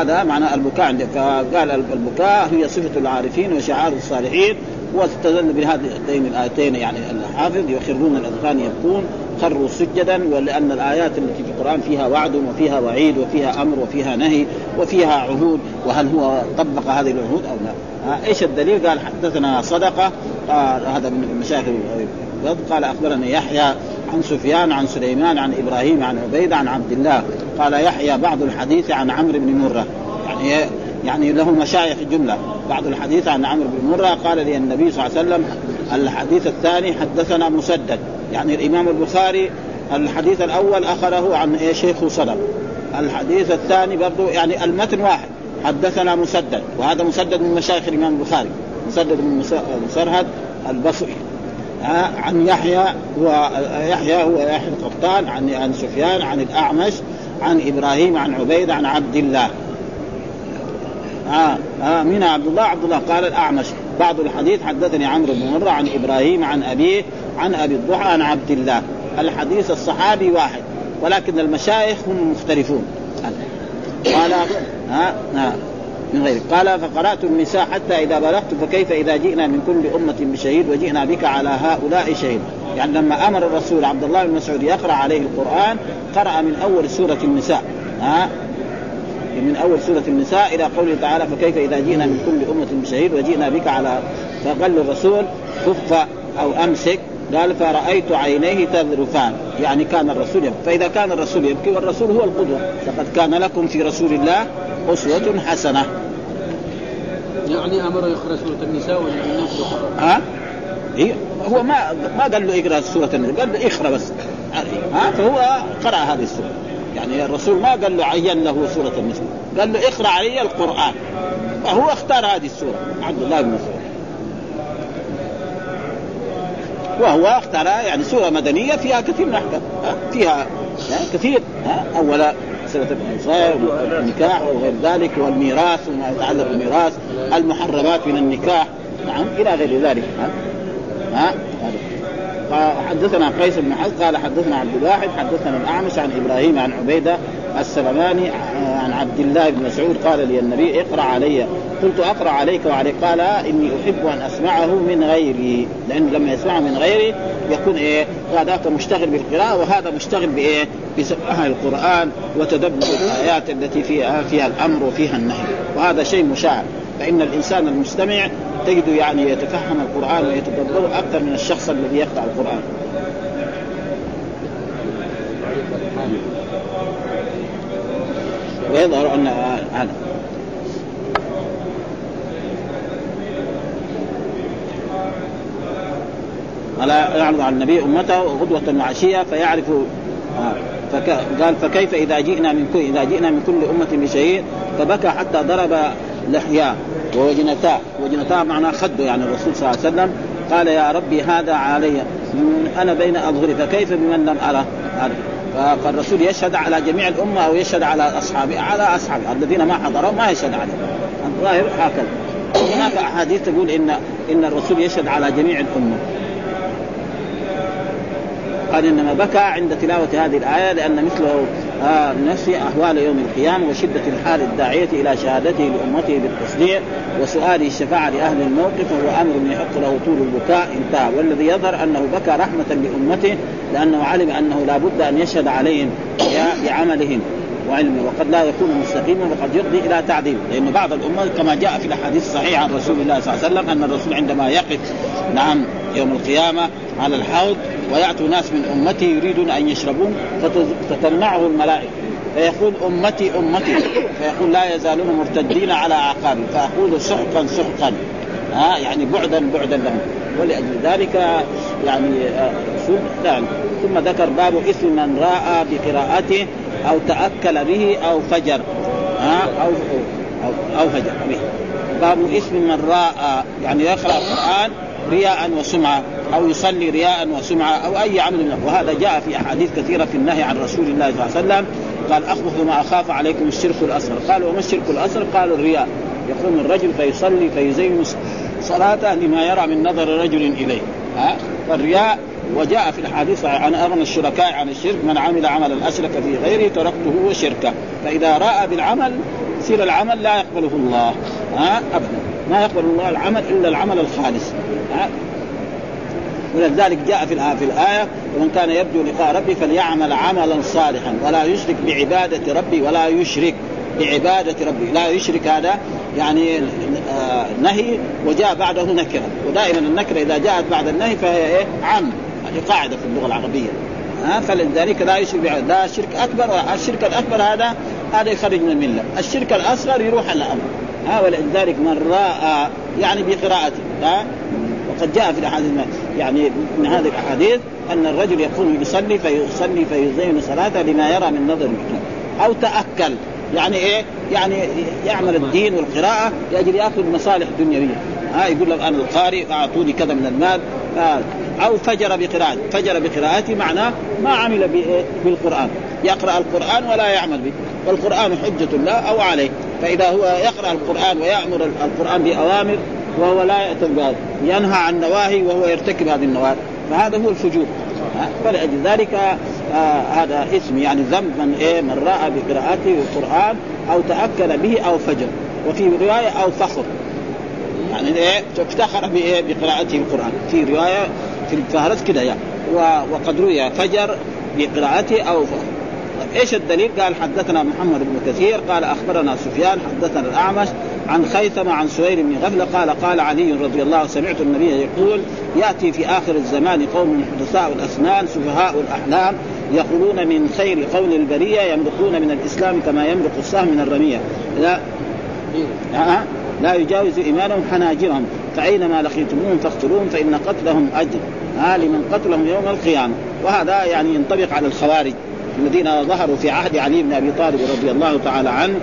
هذا معنى البكاء عندك. قال البكاء هي صفة العارفين وشعار الصالحين. واستدل بهذين الآيتين يعني الحافظ يخرون الأذقان يبكون خروا سجدا، ولأن الآيات التي في القرآن فيها وعد وفيها وعيد وفيها أمر وفيها نهي وفيها عهود، وهل هو طبق هذه العهود أو لا؟ إيش الدليل؟ قال حدثنا صدقة هذا من المشايخ قال أخبرنا يحيى عن سفيان عن سليمان عن إبراهيم عن عبيد عن عبد الله قال يحيى بعض الحديث عن عمرو بن مرة، يعني له مشايخ الجملة. بعض الحديث عن عمرو بن مرة قال لي النبي صلى الله عليه وسلم الحديث الثاني حدثنا مسدد، يعني الإمام البخاري الحديث الأول أخره عن شيخه صدق، الحديث الثاني برضو يعني المتن واحد حدثنا مسدد. وهذا مسدد من مشايخ الإمام البخاري، مسدد من مسرهد البصري عن يحيى القطان عن سفيان عن الأعمش عن إبراهيم عن عبيد عن عبد الله. من عبد الله قال الأعمش بعض الحديث حدثني عمرو بن مرة عن إبراهيم عن أبيه عن أبي الضحى عن عبد الله. الحديث الصحابي واحد ولكن المشايخ هم مختلفون. قال من غير قال فقرأت النساء حتى إذا بلغت فكيف إذا جئنا من كل أمة بشهيد وجئنا بك على هؤلاء شهيد. يعني لما أمر الرسول عبد الله بن مسعود يقرأ عليه القرآن قرأ من أول سورة النساء من أول سورة النساء إلى قوله تعالى فكيف إذا جئنا من كل أمة بشهيد وجئنا بك على. فقال الرسول كف أو أمسك قال فرأيت عينيه تذرفان يعني كان الرسول يبكي. فإذا كان الرسول يبكي والرسول هو القدوة لقد كان لكم في رسول الله أسوة حسنة. يعني أمر يقرأ سورة النساء والناس ها إيه؟ هو ما قال له اقرأ سورة النساء قال له اقرأ بس فهو قرأ هذه السورة. يعني الرسول ما قال له عين له سورة النساء قال له اقرأ علي القرآن فهو اختار هذه السورة عبد الله بن مسعود وهو اختار يعني سورة مدنية فيها كثير من الأحكام فيها كثير أولا سورة النساء والنكاح وغير ذلك والميراث وما يتعلق بالميراث المحرمات من النكاح نعم إلى غير ذلك. حدثنا قيس بن حزق قال حدثنا عبد الواحد حدثنا الأعمش عن إبراهيم عن عبيدة السلماني عن عبد الله بن مسعود قال لي النبي اقرأ علي قلت أقرأ عليك وعليك قال إني أحب أن أسمعه من غيري لأن لما يسمعه من غيري يكون هذاك مشتغل بالقراءة وهذا مشتغل بسماع القرآن وتدبر الآيات التي فيها الأمر وفيها النهي وهذا شيء مشاع. فإن الإنسان المستمع تجد يعني يتفهم القرآن ويتدبره أكثر من الشخص الذي يقرأ القرآن. ويظهر أن هذا ألا يعرض على النبي أمته غدوة وعشية فيعرف قال فكيف إذا جئنا من كل أمة بشهيد فبكى حتى ضرب لحياه ووجنتاه معناه خده. يعني الرسول صلى الله عليه وسلم قال يا ربي هذا علي أنا بين أظهري فكيف بمن لم أره. فالرسول يشهد على جميع الأمة أو يشهد على أصحابه على أصحاب الذين ما حضروا ما يشهد عليهم الظاهر هكذا. هناك أحاديث تقول إن الرسول يشهد على جميع الأمة. قال إنما بكى عند تلاوة هذه الآية لأن مثله نفسي أحوال يوم القيامة وشدة الحال الداعية إلى شهادته لأمته بالتصديق وسؤاله الشفاعة لأهل الموقف وهو أمر يحق له طول البكاء انتهى. والذي يظهر أنه بكى رحمة لأمته لأنه علم أنه لا بد أن يشهد عليهم بعملهم وعلمه وقد لا يكون مستقيما وقد يقضي إلى تعذيب. لأن بعض الأمة كما جاء في الحديث الصحيح عن رسول الله صلى الله عليه وسلم أن الرسول عندما يقف نعم يوم القيامة على الحوض ويأتوا ناس من أمتي يريدون أن يشربون فتمنعه الملائكة فيقول أمتي فيقول لا يزالون مرتدين على أعقابهم فأقول سحقا يعني بعدا لهم. ولأجل ذلك يعني ثم ذكر باب إثم من رأى بقراءته أو تأكل به أو فجر أو فجر به. باب إثم من رأى يعني يقرأ القرآن رياء وسمعة أو يصلي رياء وسمعة أو أي عمل منه. وهذا جاء في أحاديث كثيرة في النهي عن رسول الله صلى الله عليه وسلم قال أخبث ما أخاف عليكم الشرك الأصغر قالوا وما الشرك الأصغر قالوا الرياء. يقوم الرجل فيصلي فيزين صلاته لما يرى من نظر رجل إليه فالرياء. وجاء في الحديث عن أغنى الشركاء عن الشرك من عمل عملا أشرك في غيره تركته شركه. فإذا رأى بالعمل سير العمل لا يقبله الله أبدا ما يقبل الله العمل إلا العمل الخالص. ولذلك جاء في الآية ومن كان يرجو لقاء ربي فليعمل عملا صالحا ولا يشرك بعبادة ربي لا يشرك هذا يعني نهي وجاء بعده نكرة ودائما النكرة إذا جاءت بعد النهي فهي عام هذه قاعدة في اللغة العربية فلذلك لا يشرك لا شرك أكبر. الشرك الأكبر هذا يخرج من الملة الشرك الأصغر يروح على الأمر ولذلك من رأى يعني بقراءته وقد جاء في الأحاديث يعني من هذه الأحاديث أن الرجل يقوم يصلي فيزين صلاته لما يرى من نظر أو تأكل يعني يعني يعمل الدين والقراءة لأجل يأخذ مصالح دنيوية يقول لك أنا القارئ أعطوني كذا من المال أو فجر بقراءة. فجر بقراءته معناه ما عمل بالقرآن، يقرأ القرآن ولا يعمل به، والقرآن حجة الله أو عليه. فإذا هو يقرأ القرآن ويأمر القرآن بأوامر وهو لا يأتي، ينهى عن نواهي وهو يرتكب هذه النواهي، فهذا هو الفجور. فلأجل ذلك هذا اسم يعني ذنب من رأى بقراءته القرآن أو تأكل به أو فجر، وفي رواية أو فخر، يعني إيه تفتخر بقراءته القرآن في رواية في الفهرس كده يعني. وقد روي فجر بقراءته أو فخر. إيش الدليل؟ قال حدثنا محمد بن كثير قال أخبرنا سفيان حدثنا الأعمش عن خيثمة عن سهيل بن غفلة قال قال علي رضي الله عنه سمعت النبي يقول يأتي في آخر الزمان قوم حدثاء الأسنان سفهاء الأحلام يقولون من خير قول البرية يمرقون من الإسلام كما يمرق السهم من الرمية لا يجاوز إيمانهم حناجرهم فأينما لقيتموهم فاقتلوهم فإن قتلهم أجر لمن قتلهم يوم القيامة. وهذا يعني ينطبق على الخوارج الذين ظهروا في عهد علي بن أبي طالب رضي الله تعالى عنه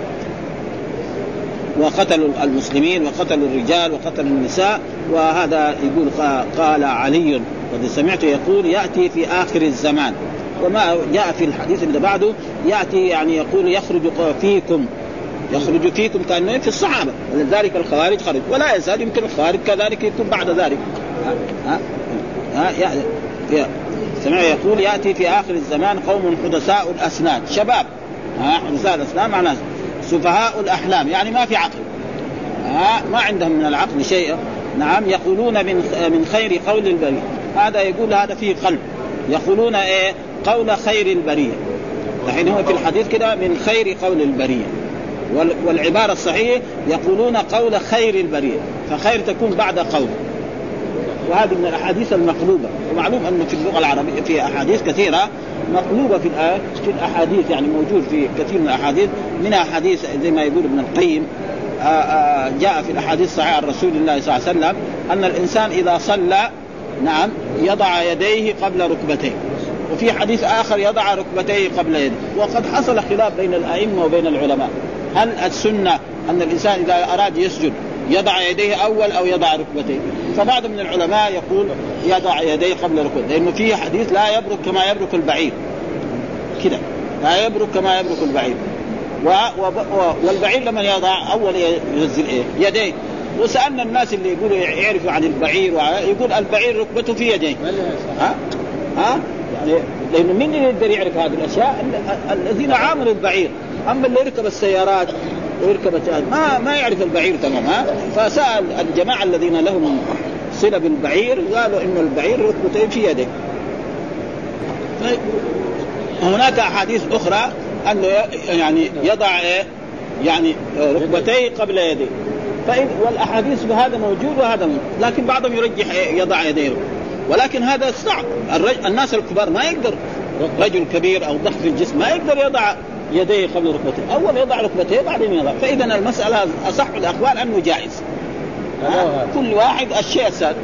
وقتلوا المسلمين وقتلوا الرجال وقتلوا النساء. وهذا يقول قال علي قد سمعت يقول يأتي في آخر الزمان، وما جاء في الحديث اللي بعده يأتي يعني يقول يخرج فيكم كأنه في الصحابة، ولذلك الخوارج خرج ولا يزال يمكن الخوارج كذلك يكون بعد ذلك. سمع يقول يأتي في آخر الزمان قوم حدثاء الأسنان شباب، حدثاء الأسنان معناه سفهاء الأحلام يعني ما في عقل، ما عندهم من العقل شيء. نعم يقولون من خير قول البرية، هذا يقول هذا فيه قلب، يقولون إيه قول خير البرية، لحين هو في الحديث كده من خير قول البرية، والعبارة الصحيحة يقولون قول خير البرية، فخير تكون بعد قول. وهذه من الأحاديث المقلوبة، ومعلوم أنه في اللغة العربية في أحاديث كثيرة مقلوبة في الأحاديث، يعني موجود في كثير من الأحاديث، منها حديث زي ما يقول ابن القيم جاء في الأحاديث الصحيحة عن رسول الله صلى الله عليه وسلم أن الإنسان إذا صلى نعم يضع يديه قبل ركبتيه، وفي حديث آخر يضع ركبتيه قبل يديه. وقد حصل خلاف بين الأئمة وبين العلماء هل السنة أن الإنسان إذا أراد يسجد يضع يديه أول أو يضع ركبتيه، فبعض من العلماء يقول يضع يديه قبل ركبتيه، لأنه فيه حديث لا يبرك كما يبرك البعير كده، لا يبرك كما يبرك البعير، والبعير لمن يضع أول ينزل يديه. وسألنا الناس اللي يقولوا يعرفوا عن البعير يقول البعير ركبته في يديه، يعني لأنه من اللي يقدر يعرف هذه الأشياء؟ الذين عاملوا البعير. أما اللي يركب السيارات ويركب ما يعرف البعير تماما. فسأل الجماعة الذين لهم صلة بالبعير قالوا إن البعير ركبتين في يده. هناك أحاديث أخرى أنه يعني يضع يعني ركبتيه قبل يديه، والأحاديث بهذا موجود وهذا موجود، لكن بعضهم يرجح يضع يديه، ولكن هذا صعب. الناس الكبار ما يقدر، رجل كبير أو ضخم في الجسم ما يقدر يضع يديه قبل ركبتيه، أول يضع ركبتيه بعدين يضع. فإذا المسألة أصح الأقوال أنه جائز، كل واحد الشيء ساد،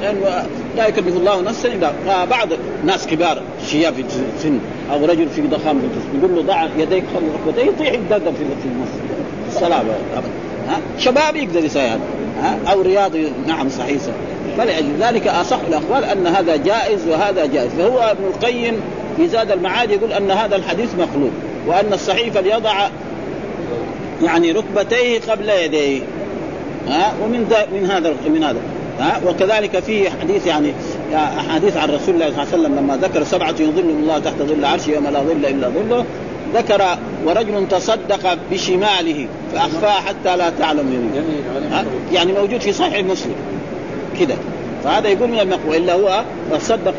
لا يكلف الله نفسا إلا وسعها. بعض ناس كبار شياب في السن أو رجل في ضخام في الجسم يقول له ضع يديك قبل ركبتيه يطيح الدقة في المسجد السلام، شباب يقدر يساعد أو رياضي نعم صحيح. فلأجل ذلك أصح الأقوال أن هذا جائز وهذا جائز. فهو ابن القيم في زاد المعاد يقول أن هذا الحديث مقلوب، وأن الصحيفة ليضع يعني ركبتيه قبل يديه، ومن هذا وكذلك في حديث يعني أحاديث عن رسول الله صلى الله عليه وسلم لما ذكر 7 يظلهم الله تحت ظل عرشه يوم لا ظل إلا ظله، ذكر ورجل تصدق بشماله فأخفاه حتى لا تعلم يمينه، يعني موجود في صحيح مسلم كده. فهذا يقول من المقوى إلا هو تصدق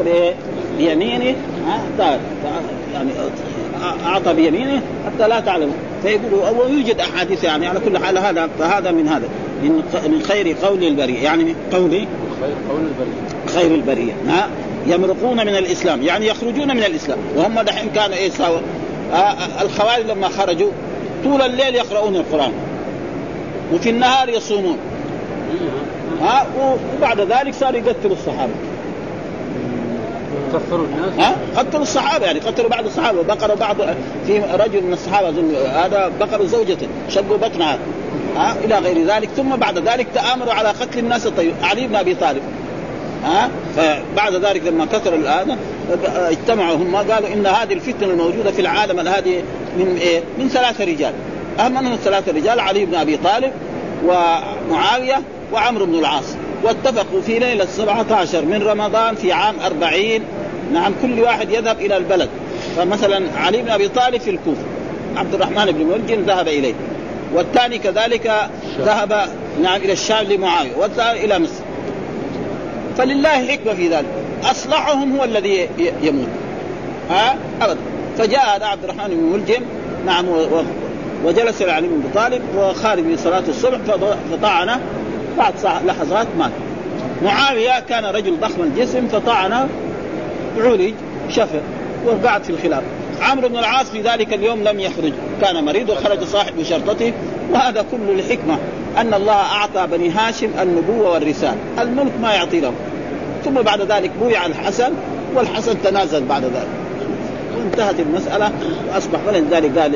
بيمينه يعني أعطى بيمينه حتى لا تعلم. فيقولوا أو يوجد أحاديث يعني على كل حال هذا، فهذا من هذا من خير قول البرية، يعني قولي خير البرية يمرقون من الإسلام يعني يخرجون من الإسلام. وهم دحين كانوا إيه سوا الخوارج لما خرجوا طول الليل يقرؤون القرآن وفي النهار يصومون، وبعد ذلك صار يقتلوا الصحابة، قتلوا الصحابة يعني قتلوا بعض الصحابة، بقروا بعض في رجل من الصحابة هذا بقروا زوجته شقوا بطنها إلى غير ذلك. ثم بعد ذلك تآمروا على قتل الناس. طيب علي بن أبي طالب فبعد ذلك لما كثر الآن اجتمعوا هم قالوا إن هذه الفتنة الموجودة في العالم هذه من إيه؟ من ثلاثة رجال، أهم أنهم ثلاثة رجال: علي بن أبي طالب ومعاوية وعمرو بن العاص. واتفقوا في ليلة 17 من رمضان في عام 40، نعم، كل واحد يذهب إلى البلد. فمثلا علي بن أبي طالب في الكوفة، عبد الرحمن بن مرجن ذهب إليه، والثاني كذلك ذهب نعم إلى الشام لمعاوية، والثالث إلى مصر. فلله حكمة في ذلك، أصلحهم هو الذي يموت أبدا. فجاء عبد الرحمن بن ملجم نعم وجلس علي بن أبي طالب، وخارج من صلاة الصبح فطعنه، بعد لحظات مات. معاوية كان رجل ضخم الجسم، فطعنه عولج شفر وقعد في الخلاف. عمرو بن العاص في ذلك اليوم لم يخرج، كان مريض، وخرج صاحب شرطته. وهذا كله الحكمة أن الله أعطى بني هاشم النبوة والرسالة، الملك ما يعطي لهم. ثم بعد ذلك بويع الحسن، والحسن تنازل بعد ذلك، وانتهت المسألة وأصبح. ولذلك قال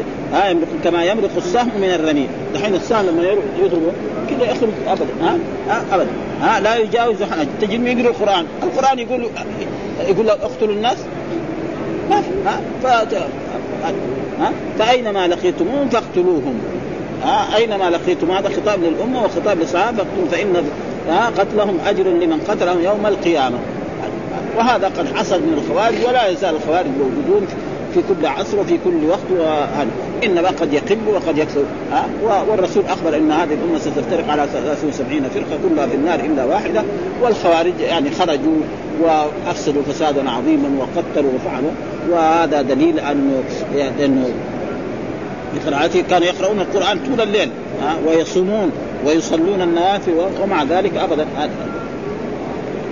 كما يمرق السهم من الرمي، دحين السهم لما يضربه كده يخرج أبدا أبدا لا يجاوز حنج. تجد من يقرأ القرآن، القرآن يقول له اقتلوا الناس، ما في فأينما لقيتموهم فاقتلوهم. أينما لقيتم، هذا خطاب للأمة وخطاب للصحابة، فاقتلوا فإن قتلهم أجر لمن قتلهم يوم القيامة. وهذا قد حصل من الخوارج، ولا يزال الخوارج موجودون في كل عصر وفي كل وقت، إنما قد يقل وقد يكثر. والرسول أخبر أن هذه الأمة ستفترق على 73 فرقة كلها في النار إلا واحدة، والخوارج يعني خرجوا وأفسدوا فسادا عظيما وقتلوا وفعلوا. وهذا دليل أنه بقراءته كانوا يقرؤون القرآن طول الليل ويصومون ويصلون النوافل، ومع ذلك أبدا.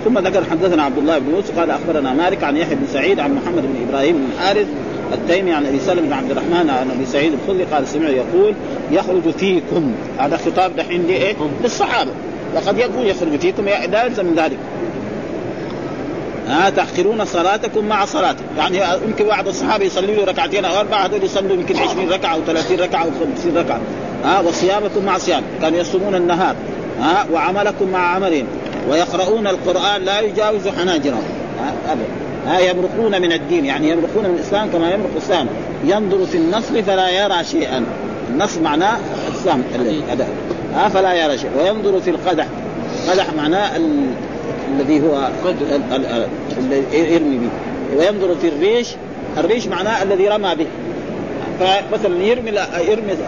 ثم ذكر: حدثنا عبد الله بن يوسف قال أخبرنا مالك عن يحيى بن سعيد عن محمد بن إبراهيم بن حارث التيمي عن أبي سلمة بن عبد الرحمن عن أبي سعيد الخدري قال سمع يقول: يخرج فيكم. هذا خطاب دحين لإيه؟ للصحابة. وقد يقول يخرج فيكم، لا يلزم من ذلك تأخرون صلاتكم مع صلاتكم. يعني يمكن واحد الصحابة يصلي له ركعتين أو 4، هذول يصلوا يمكن 20 ركعة أو 30 ركعة أو 50 ركعة. وصيامكم مع صيام، كانوا يصومون النهار. وعملكم مع عملهم، ويقرؤون القرآن لا يجاوز حناجرهم. يمرقون من الدين، يعني يمرقون من الإسلام كما يمرق السهم، ينظر في النصل فلا يرى شيئا. النصل معناه السهم الذي فلا يرى شيئا. وينظر في القدح، قدح معناه الذي هو الذي يرمي به. وينظر في الريش، الريش معناه الذي رمى به. فمثلا يرمي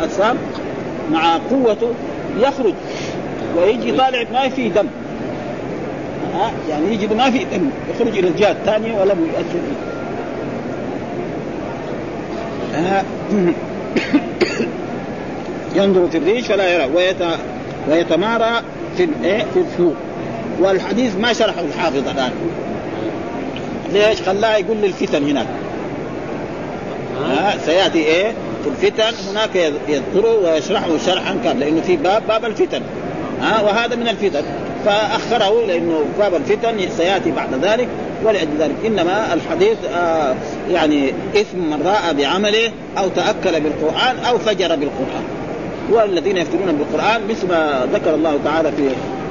السهم مع قوته يخرج، ويجي طالع ما في دم، يعني يجي ما في دم، يخرج إلى الجهة الثانية ولم يؤثر فيه. ينظر في الريش فلا يرى، ويتمارى في السوق. والحديث ما شرحه الحافظ الآن، ليش خلاه يقول للفتن هناك؟ سيأتي في الفتن هناك يذكره ويشرحه شرحا كاملا، لأنه في باب الفتن، وهذا من الفتن فأخره، لأنه باب الفتن سيأتي بعد ذلك. ولأجل ذلك إنما الحديث يعني إثم من رأى بعمله أو تأكل بالقرآن أو فجر بالقرآن. والذين يفترون بالقرآن مثل ما ذكر الله تعالى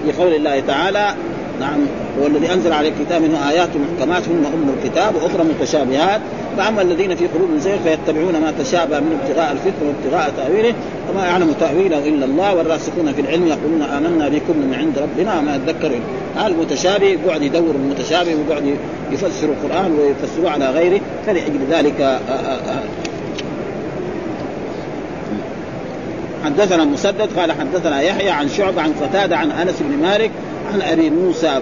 في قول الله تعالى: نعم والذي أنزل على الكتاب منه آيات محكمات هن أم الكتاب وأخرى متشابهات، فأما الذين في قلوبهم زيغ فيتبعون ما تشابه من ابتغاء الفتنة وابتغاء تأويله وما يعلم تأويله إلا الله والراسخون في العلم يقولون آمنا بكم من عند ربنا ما يذكرون. المتشابه قاعد يدور المتشابه وقاعد يفسر القرآن ويفسره على غيره. فلأجل ذلك حدثنا مسدد قال حدثنا يحيى عن شعبة عن قتادة عن أنس بن مالك عن أبي موسى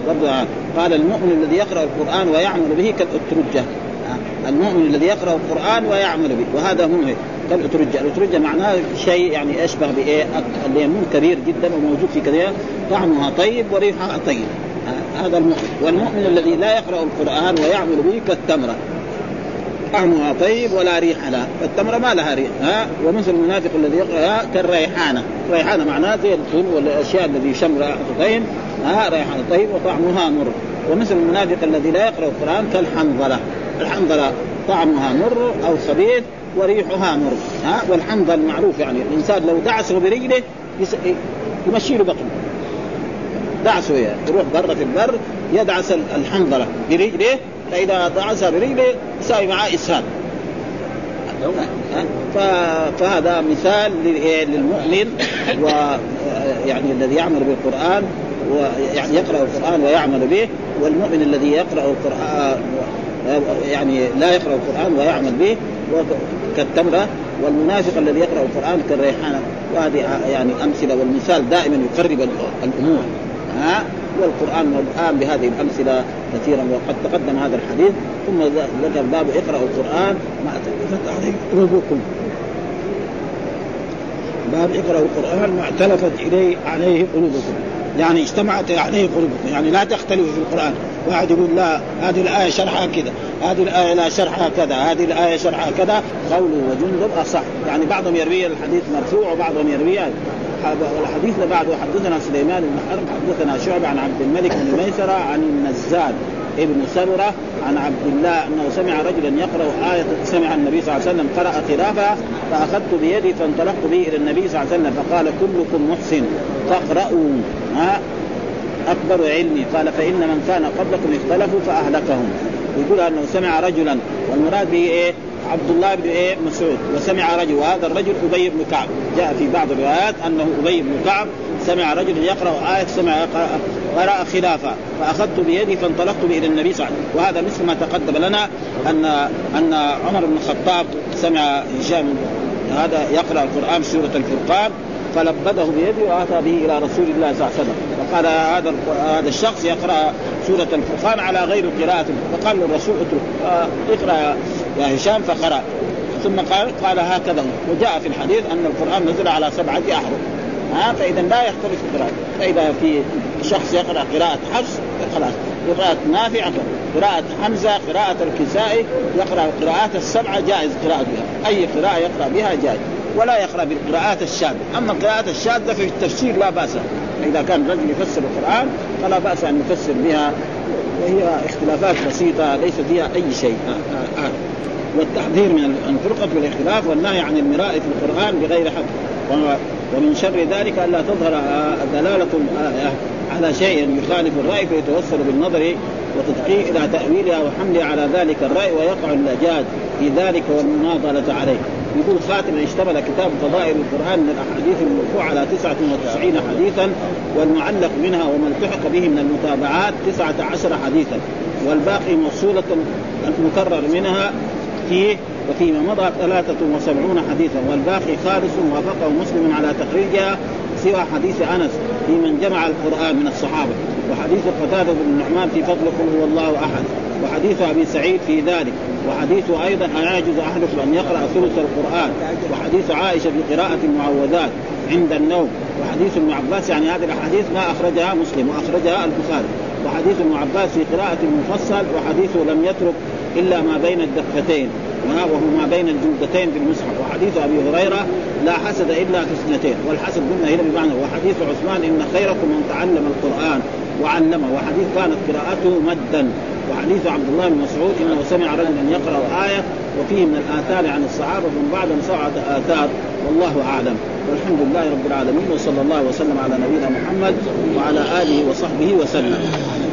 قال: المؤمن الذي يقرأ القرآن ويعمل به كالأترجة. المؤمن الذي يقرأ القرآن ويعمل به، وهذا مؤمن كالأترجة. الأترجة معناها شيء يعني أشبه بالليمون، كبير جدا وموجود في كثير، طعمها طيب وريحها طيب. هذا المؤمن. والمؤمن الذي لا يقرأ القرآن ويعمل به كالتمرة، طعمها طيب ولا ريح لها، التمرة ما لها ريح. ومثل المنافق الذي يقرأ كالريحانة، ريحانة معناها زي الطين والأشياء الذي شم رائحة طيب، ريحانة طيب وطعمها مر. ومثل المنافق الذي لا يقرأ القرآن كالحنظلة، الحنظلة طعمها مر أو خبيث وريحها مر. والحنظل معروف يعني الإنسان لو دعسه برجله يمشي له بطنه، دعسه يعني يروح بره في البر يدعس الحنظلة برجله، فإذا دعسها برجله يساوي معاه إسهال. فهذا مثال للمؤمن، ويعني الذي يعمل بالقرآن ويعني يقرأ القرآن ويعمل به، والمؤمن الذي يقرأ القرآن يعني لا يقرأ القرآن ويعمل به كالتمرة، والمنافق الذي يقرأ القرآن كالريحانة. وهذه يعني أمثلة، والمثال دائما يقرب الأمور. والقرآن ملآن بهذه الأمثلة كثيرا، وقد تقدم هذا الحديث. ثم ذكر باب اقرأوا القرآن ما اعتلفت عليه قلوبكم، باب اقرأوا القرآن ما اعتلفت عليه قلوبكم، يعني اجتمعت عليه قلوبكم، يعني لا تختلفوا في القرآن. واحد يقول لا هذه الآية شرحها كذا، هذه الآية لا شرحها كذا، هذه الآية شرحها كذا. قوله وجندب أصح، يعني بعضهم يروي الحديث مرفوع وبعضهم يروي والحديث لبعضه حدثنا سليمان بن حرب حدثنا شعبة عن عبد الملك بن ميسرة عن النزاد ابن سمرة عن عبد الله أنه سمع رجلا يقرأ آية، سمع النبي صلى الله عليه وسلم قرأ خلافها، فأخذت بيدي فانطلقت به إلى النبي صلى الله عليه وسلم فقال كلكم محسن فاقرأوا أكبر علمي، قال فإن من كان قبلكم اختلفوا فأهلكهم. يقول أنه سمع رجلا، والمراد به إيه؟ عبد الله بن مسعود. وسمع رجل، وهذا الرجل أبي بن كعب، جاء في بعض الروايات أنه أبي بن كعب سمع رجل يقرأ آية قرأ خلافة فأخذت بيدي فانطلقت إلى النبي صلى الله عليه وسلم. وهذا مثل ما تقدم لنا أن عمر بن الخطاب سمع هشام هذا يقرأ القرآن في سورة الفرقان فلبده بيدي وآتى به إلى رسول الله صلى الله عليه وسلم، فقال هذا الشخص يقرأ سورة الفرقان على غير قراءة، فقال الرسول اقرأ يا هشام فقرأ، ثم قال هكذا. وجاء في الحديث أن القرآن نزل على 7 أحرف، فإذا لا يختلف القراءة. فإذا في شخص يقرأ قراءة حفص خلاص، قراءة نافع، قراءة حمزة، قراءة الكسائي، يقرأ قراءات ال7 جائز قراءة بها، أي قراءة يقرأ بها جائز، ولا يقرأ بالقراءات الشاذة. أما القراءات الشاذة في التفسير لا بأس، إذا كان رجل يفسر القرآن فلا بأس أن يفسر بها، وهي اختلافات بسيطة ليس فيها أي شيء. والتحذير من الفرقة والاختلاف، والنهي عن المراءة في القرآن بغير حق، ومن شر ذلك ألا تظهر دلالة على شيء يخالف الرأي فيتوصل بالنظر وتدقيق إلى تأويلها وحملها على ذلك الرأي ويقع اللجاج في ذلك والمناضلة عليه. يقول خاتم اشتمل كتاب فضائل القرآن من الأحاديث المرفوعة على 99 حديثا، والمعلق منها وما التحق به من المتابعات 19 حديثا، والباقي موصولة المكرر منها فيه وفيما مضى 73 حديثا، والباقي خالص وافقه مسلم على تخريجها سوى حديث أنس في من جمع القرآن من الصحابة، وحديث قتادة بن النعمان في فضل قل هو الله أحد، وحديث أبي سعيد في ذلك، وحديث أيضا أعاجز أحدكم أن يقرأ ثلث القرآن، وحديث عائشة في قراءة المعوذات عند النوم، وحديث ابن عباس، يعني هذه الحديث ما أخرجها مسلم وأخرجها البخاري، وحديث ابن عباس في قراءة المفصل، وحديث لم يترك إلا ما بين الدفتين وهو ما بين الجلدتين في المصحف، وحديث أبي هريرة لا حسد إلا في اثنتين، والحسد قلنا هنا بمعنى، وحديث عثمان إن خيركم من تعلم القرآن وعلمه، وحديث كانت قراءته مدا، وحديث عبد الله بن مسعود إنه سمع رجلا يقرأ آية وفيه من الآثار عن الصحابة ومن بعدهم 7 آثار، والله أعلم. والحمد لله رب العالمين، وصلى الله وسلم على نبينا محمد وعلى آله وصحبه وسلم.